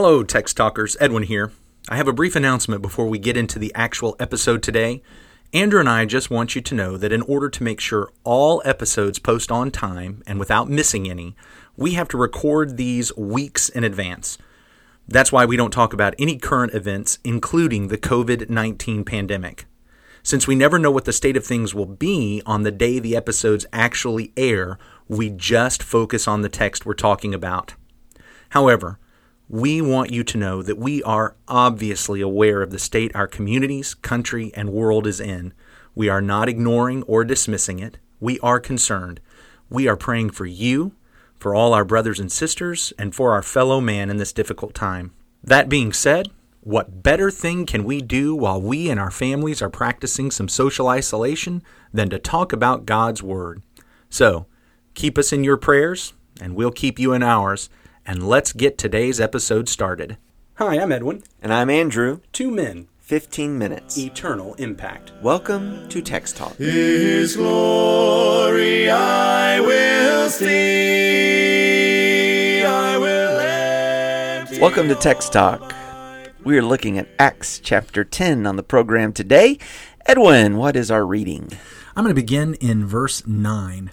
Hello, Text Talkers. Edwin here. I have a brief announcement before we get into the actual episode today. Andrew and I just want you to know that in order to make sure all episodes post on time and without missing any, we have to record these weeks in advance. That's why we don't talk about any current events, including the COVID-19 pandemic. Since we never know what the state of things will be on the day the episodes actually air, we just focus on the text we're talking about. However, we want you to know that we are obviously aware of the state our communities, country, and world is in. We are not ignoring or dismissing it. We are concerned. We are praying for you, for all our brothers and sisters, and for our fellow man in this difficult time. That being said, what better thing can we do while we and our families are practicing some social isolation than to talk about God's Word? So, keep us in your prayers, and we'll keep you in ours. And let's get today's episode started. Hi, I'm Edwin. And I'm Andrew. 2 men. 15 minutes. Eternal impact. Welcome to Text Talk. His glory I will see. I will empty. Welcome to Text Talk. We are looking at Acts chapter 10 on the program today. Edwin, what is our reading? I'm going to begin in verse 9.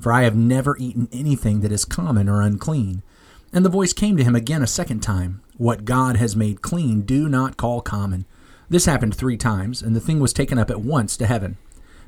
for I have never eaten anything that is common or unclean." And the voice came to him again a second time, "What God has made clean, do not call common." This happened 3 times, and the thing was taken up at once to heaven.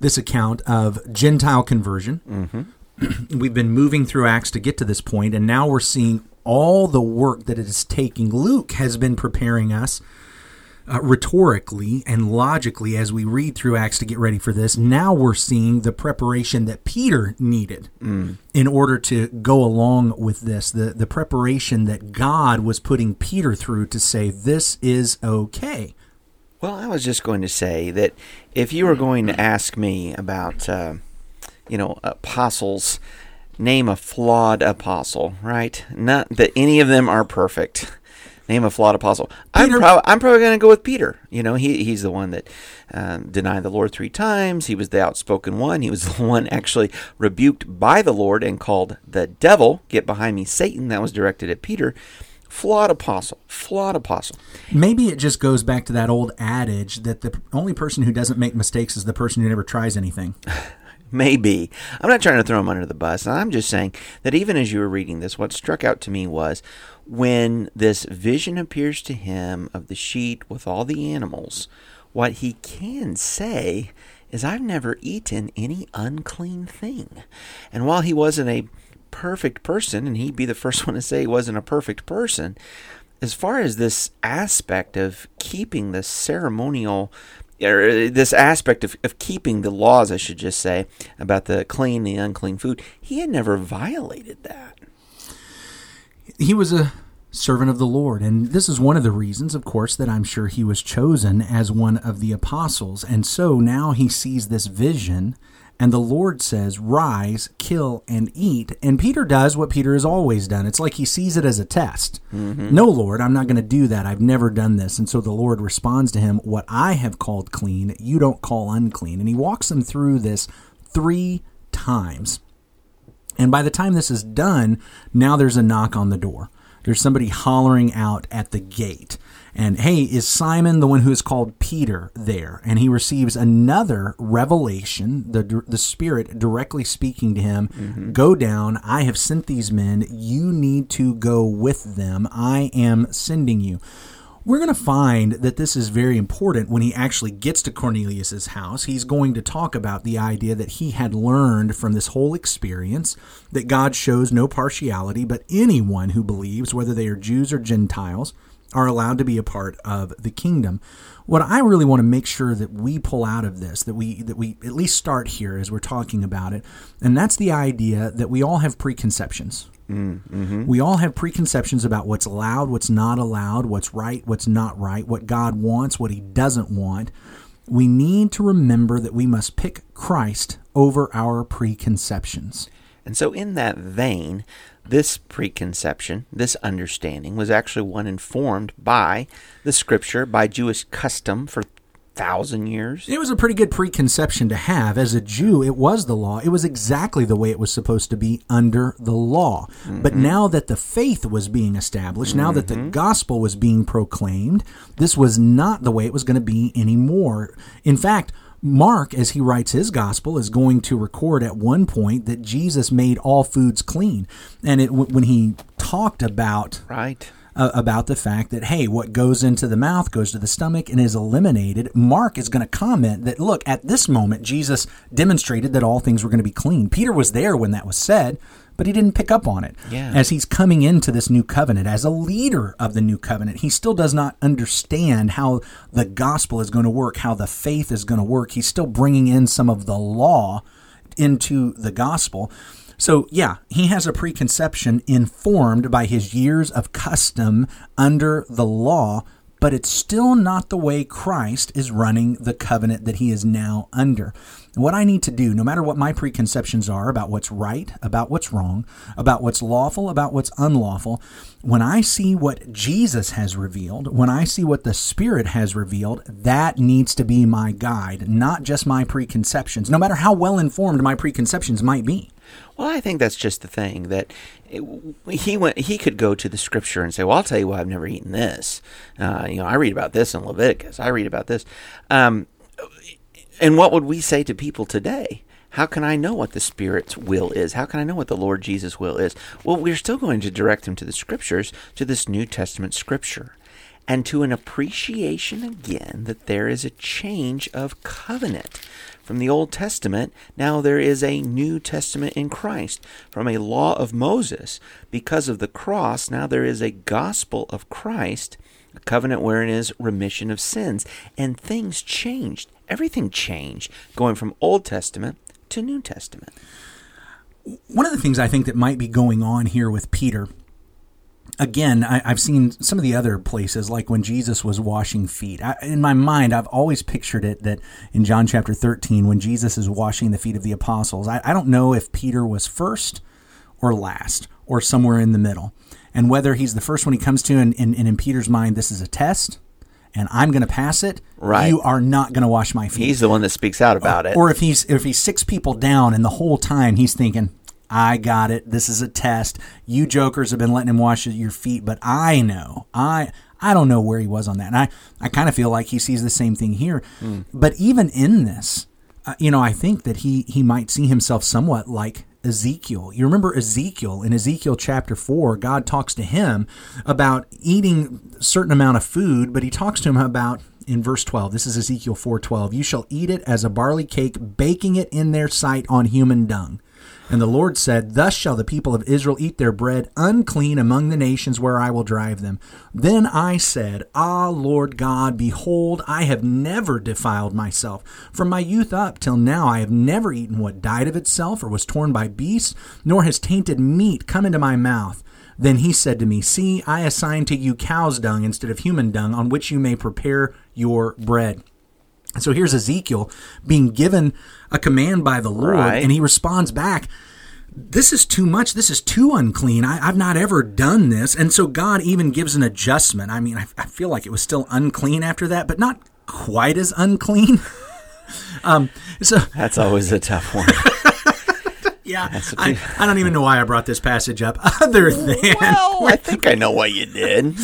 this account of Gentile conversion. Mm-hmm. We've been moving through Acts to get to this point, and now we're seeing all the work that it is taking. Luke has been preparing us rhetorically and logically as we read through Acts to get ready for this. Now we're seeing the preparation that Peter needed in order to go along with this, the preparation that God was putting Peter through to say, this is okay. Well, I was just going to say that if you were going to ask me about, apostles, name a flawed apostle, right? Not that any of them are perfect. Name a flawed apostle. I'm probably going to go with Peter. You know, he's the one that denied the Lord 3 times. He was the outspoken one. He was the one actually rebuked by the Lord and called the devil. Get behind me, Satan. That was directed at Peter. Flawed apostle. Maybe it just goes back to that old adage that the only person who doesn't make mistakes is the person who never tries anything. Maybe. I'm not trying to throw him under the bus. I'm just saying that even as you were reading this, what struck out to me was when this vision appears to him of the sheet with all the animals, what he can say is, "I've never eaten any unclean thing." And while he wasn't a perfect person, and he'd be the first one to say he wasn't a perfect person, as far as this aspect of keeping the ceremonial, or this aspect of keeping the laws, I should just say, about the clean, the unclean food, he had never violated that. He was a servant of the Lord, and this is one of the reasons, of course, that I'm sure he was chosen as one of the apostles. And so now he sees this vision, and the Lord says, "Rise, kill, and eat." And Peter does what Peter has always done. It's like he sees it as a test. Mm-hmm. "No, Lord, I'm not going to do that. I've never done this." And so the Lord responds to him, "What I have called clean, you don't call unclean." And he walks him through this 3 times. And by the time this is done, now there's a knock on the door. There's somebody hollering out at the gate. And, "Hey, is Simon, the one who is called Peter, there?" And he receives another revelation, the Spirit directly speaking to him, mm-hmm. "Go down, I have sent these men, you need to go with them, I am sending you." We're going to find that this is very important when he actually gets to Cornelius' house. He's going to talk about the idea that he had learned from this whole experience that God shows no partiality, but anyone who believes, whether they are Jews or Gentiles, are allowed to be a part of the kingdom. What I really want to make sure that we pull out of this, that we at least start here as we're talking about it, and that's the idea that we all have preconceptions. Mm-hmm. We all have preconceptions about what's allowed, what's not allowed, what's right, what's not right, what God wants, what he doesn't want. We need to remember that we must pick Christ over our preconceptions. And so in that vein, this preconception, this understanding, was actually one informed by the Scripture, by Jewish custom for 1,000 years. It was a pretty good preconception to have. As a Jew, it was the law. It was exactly the way it was supposed to be under the law. Mm-hmm. But now that the faith was being established, now that the gospel was being proclaimed, this was not the way it was going to be anymore. In fact, Mark, as he writes his gospel, is going to record at one point that Jesus made all foods clean. And when he talked about... Right. About the fact that, hey, what goes into the mouth goes to the stomach and is eliminated, Mark is going to comment that, look, at this moment, Jesus demonstrated that all things were going to be clean. Peter was there when that was said, but he didn't pick up on it. Yeah. As he's coming into this new covenant, as a leader of the new covenant, he still does not understand how the gospel is going to work, how the faith is going to work. He's still bringing in some of the law into the gospel. So, yeah, he has a preconception informed by his years of custom under the law, but it's still not the way Christ is running the covenant that he is now under. What I need to do, no matter what my preconceptions are about what's right, about what's wrong, about what's lawful, about what's unlawful, when I see what Jesus has revealed, when I see what the Spirit has revealed, that needs to be my guide, not just my preconceptions, no matter how well informed my preconceptions might be. Well, I think that's just the thing, that he could go to the Scripture and say, well, I'll tell you why I've never eaten this. I read about this in Leviticus. I read about this. And what would we say to people today? How can I know what the Spirit's will is? How can I know what the Lord Jesus' will is? Well, we're still going to direct them to the Scriptures, to this New Testament Scripture, and to an appreciation again that there is a change of covenant. From the Old Testament, now there is a New Testament in Christ. From a law of Moses, because of the cross, now there is a gospel of Christ, a covenant wherein is remission of sins. And things changed. Everything changed, going from Old Testament to New Testament. One of the things I think that might be going on here with Peter, again, I've seen some of the other places, like when Jesus was washing feet. In my mind, I've always pictured it that in John chapter 13, when Jesus is washing the feet of the apostles, I don't know if Peter was first or last or somewhere in the middle. And whether he's the first one he comes to, and in Peter's mind, this is a test, and I'm going to pass it. Right. You are not going to wash my feet. He's the one that speaks out about it. Or if he's six people down, and the whole time he's thinking, I got it. This is a test. You jokers have been letting him wash your feet, but I know. I don't know where he was on that. And I kind of feel like he sees the same thing here. Mm. But even in this, I think that he might see himself somewhat like Ezekiel. You remember Ezekiel in Ezekiel chapter 4, God talks to him about eating a certain amount of food, but he talks to him about, in verse 12, this is Ezekiel 4:12, you shall eat it as a barley cake, baking it in their sight on human dung. And the Lord said, thus shall the people of Israel eat their bread unclean among the nations where I will drive them. Then I said, Ah, Lord God, behold, I have never defiled myself. From my youth up till now I have never eaten what died of itself or was torn by beasts, nor has tainted meat come into my mouth. Then he said to me, See, I assign to you cow's dung instead of human dung, on which you may prepare your bread. And so here's Ezekiel being given a command by the Lord, right, and he responds back, this is too much, this is too unclean, I've not ever done this. And so God even gives an adjustment. I mean, I feel like it was still unclean after that, but not quite as unclean. So that's always a tough one. Yeah, I don't even know why I brought this passage up other than... Well, I think I know why you did.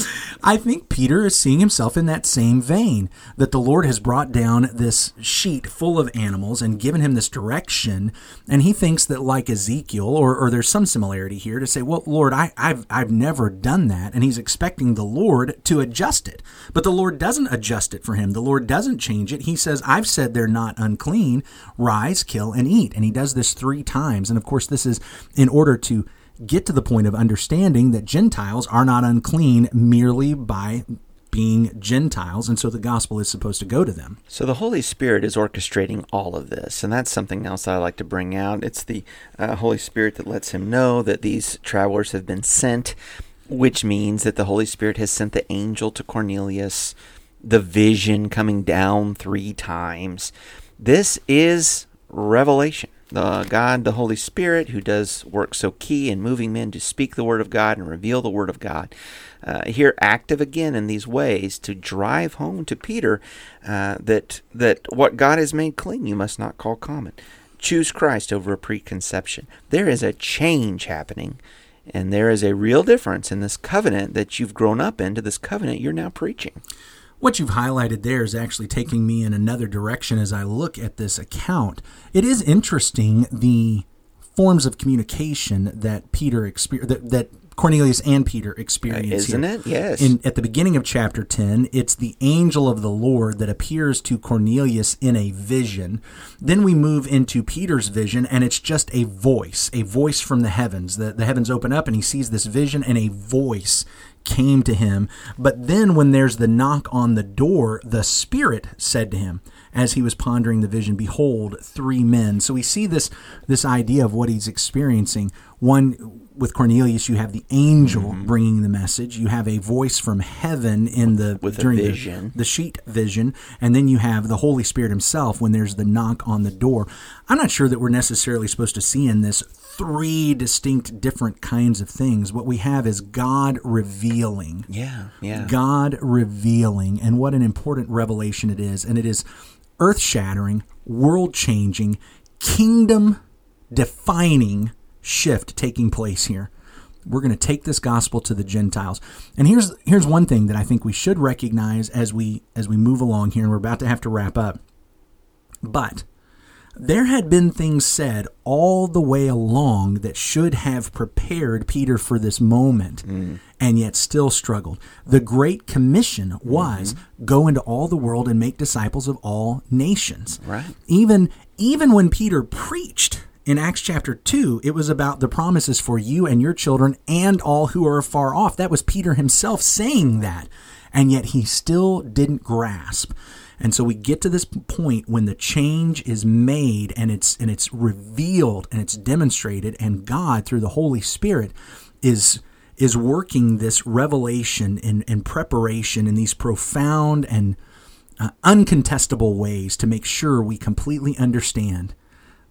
I think Peter is seeing himself in that same vein, that the Lord has brought down this sheet full of animals and given him this direction, and he thinks that like Ezekiel, or there's some similarity here, to say, well, Lord, I've never done that, and he's expecting the Lord to adjust it. But the Lord doesn't adjust it for him. The Lord doesn't change it. He says, I've said they're not unclean. Rise, kill, and eat. And he does this 3 times. And of course, this is in order to get to the point of understanding that Gentiles are not unclean merely by being Gentiles, and so the gospel is supposed to go to them. So the Holy Spirit is orchestrating all of this, and that's something else that I like to bring out. It's the Holy Spirit that lets him know that these travelers have been sent, which means that the Holy Spirit has sent the angel to Cornelius, the vision coming down 3 times. This is revelation. God, the Holy Spirit, who does work so key in moving men to speak the Word of God and reveal the Word of God, here active again in these ways to drive home to Peter that what God has made clean you must not call common. Choose Christ over a preconception. There is a change happening, and there is a real difference in this covenant that you've grown up into, this covenant you're now preaching. What you've highlighted there is actually taking me in another direction as I look at this account. It is interesting, the forms of communication that Cornelius and Peter experience. Isn't it? Yes. At the beginning of chapter 10, it's the angel of the Lord that appears to Cornelius in a vision. Then we move into Peter's vision, and it's just a voice from the heavens. The heavens open up, and he sees this vision, and a voice came to him. But then when there's the knock on the door, the Spirit said to him, as he was pondering the vision, behold, 3 men. So we see this idea of what he's experiencing. One, with Cornelius, you have the angel bringing the message. You have a voice from heaven during the sheet vision. And then you have the Holy Spirit himself when there's the knock on the door. I'm not sure that we're necessarily supposed to see in this 3 distinct different kinds of things. What we have is God revealing. Yeah. God revealing. And what an important revelation it is. And it is earth-shattering, world-changing, kingdom-defining shift taking place here. We're going to take this gospel to the Gentiles. And here's one thing that I think we should recognize as we move along here, and we're about to have to wrap up. But there had been things said all the way along that should have prepared Peter for this moment, and yet still struggled. The Great Commission was go into all the world and make disciples of all nations. Right. Even when Peter preached in Acts chapter 2, it was about the promises for you and your children and all who are afar off. That was Peter himself saying that, and yet he still didn't grasp. And so we get to this point when the change is made, and it's revealed, and it's demonstrated, and God, through the Holy Spirit, is working this revelation and preparation in these profound and uncontestable ways to make sure we completely understand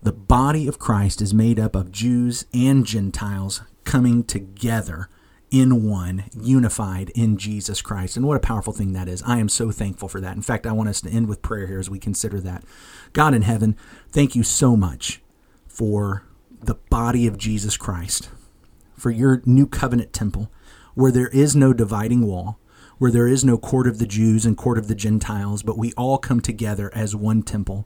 the body of Christ is made up of Jews and Gentiles coming together in one, unified in Jesus Christ. And what a powerful thing that is. I am so thankful for that. In fact, I want us to end with prayer here as we consider that. God in heaven, thank you so much for the body of Jesus Christ, for your new covenant temple, where there is no dividing wall, where there is no court of the Jews and court of the Gentiles, but we all come together as one temple,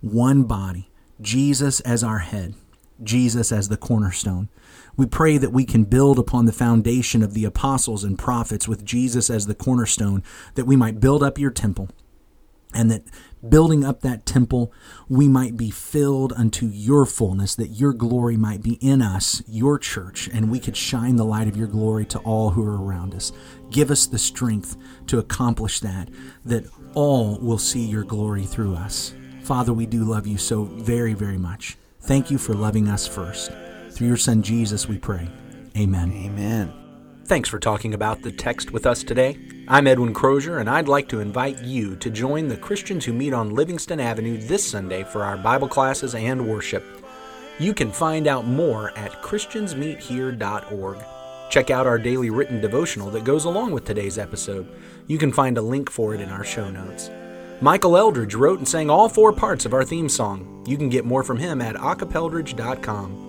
one body, Jesus as our head, Jesus as the cornerstone. We pray that we can build upon the foundation of the apostles and prophets with Jesus as the cornerstone, that we might build up your temple, and that building up that temple, we might be filled unto your fullness, that your glory might be in us, your church, and we could shine the light of your glory to all who are around us. Give us the strength to accomplish that all will see your glory through us. Father, we do love you so very, very much. Thank you for loving us first. Through your Son, Jesus, we pray. Amen. Amen. Thanks for talking about the text with us today. I'm Edwin Crozier, and I'd like to invite you to join the Christians who meet on Livingston Avenue this Sunday for our Bible classes and worship. You can find out more at ChristiansMeetHere.org. Check out our daily written devotional that goes along with today's episode. You can find a link for it in our show notes. Michael Eldridge wrote and sang all 4 parts of our theme song. You can get more from him at acapeldridge.com.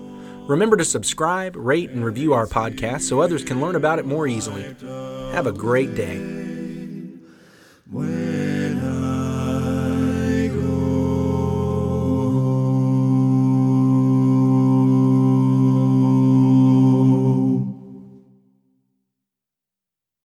Remember to subscribe, rate, and review our podcast so others can learn about it more easily. Have a great day.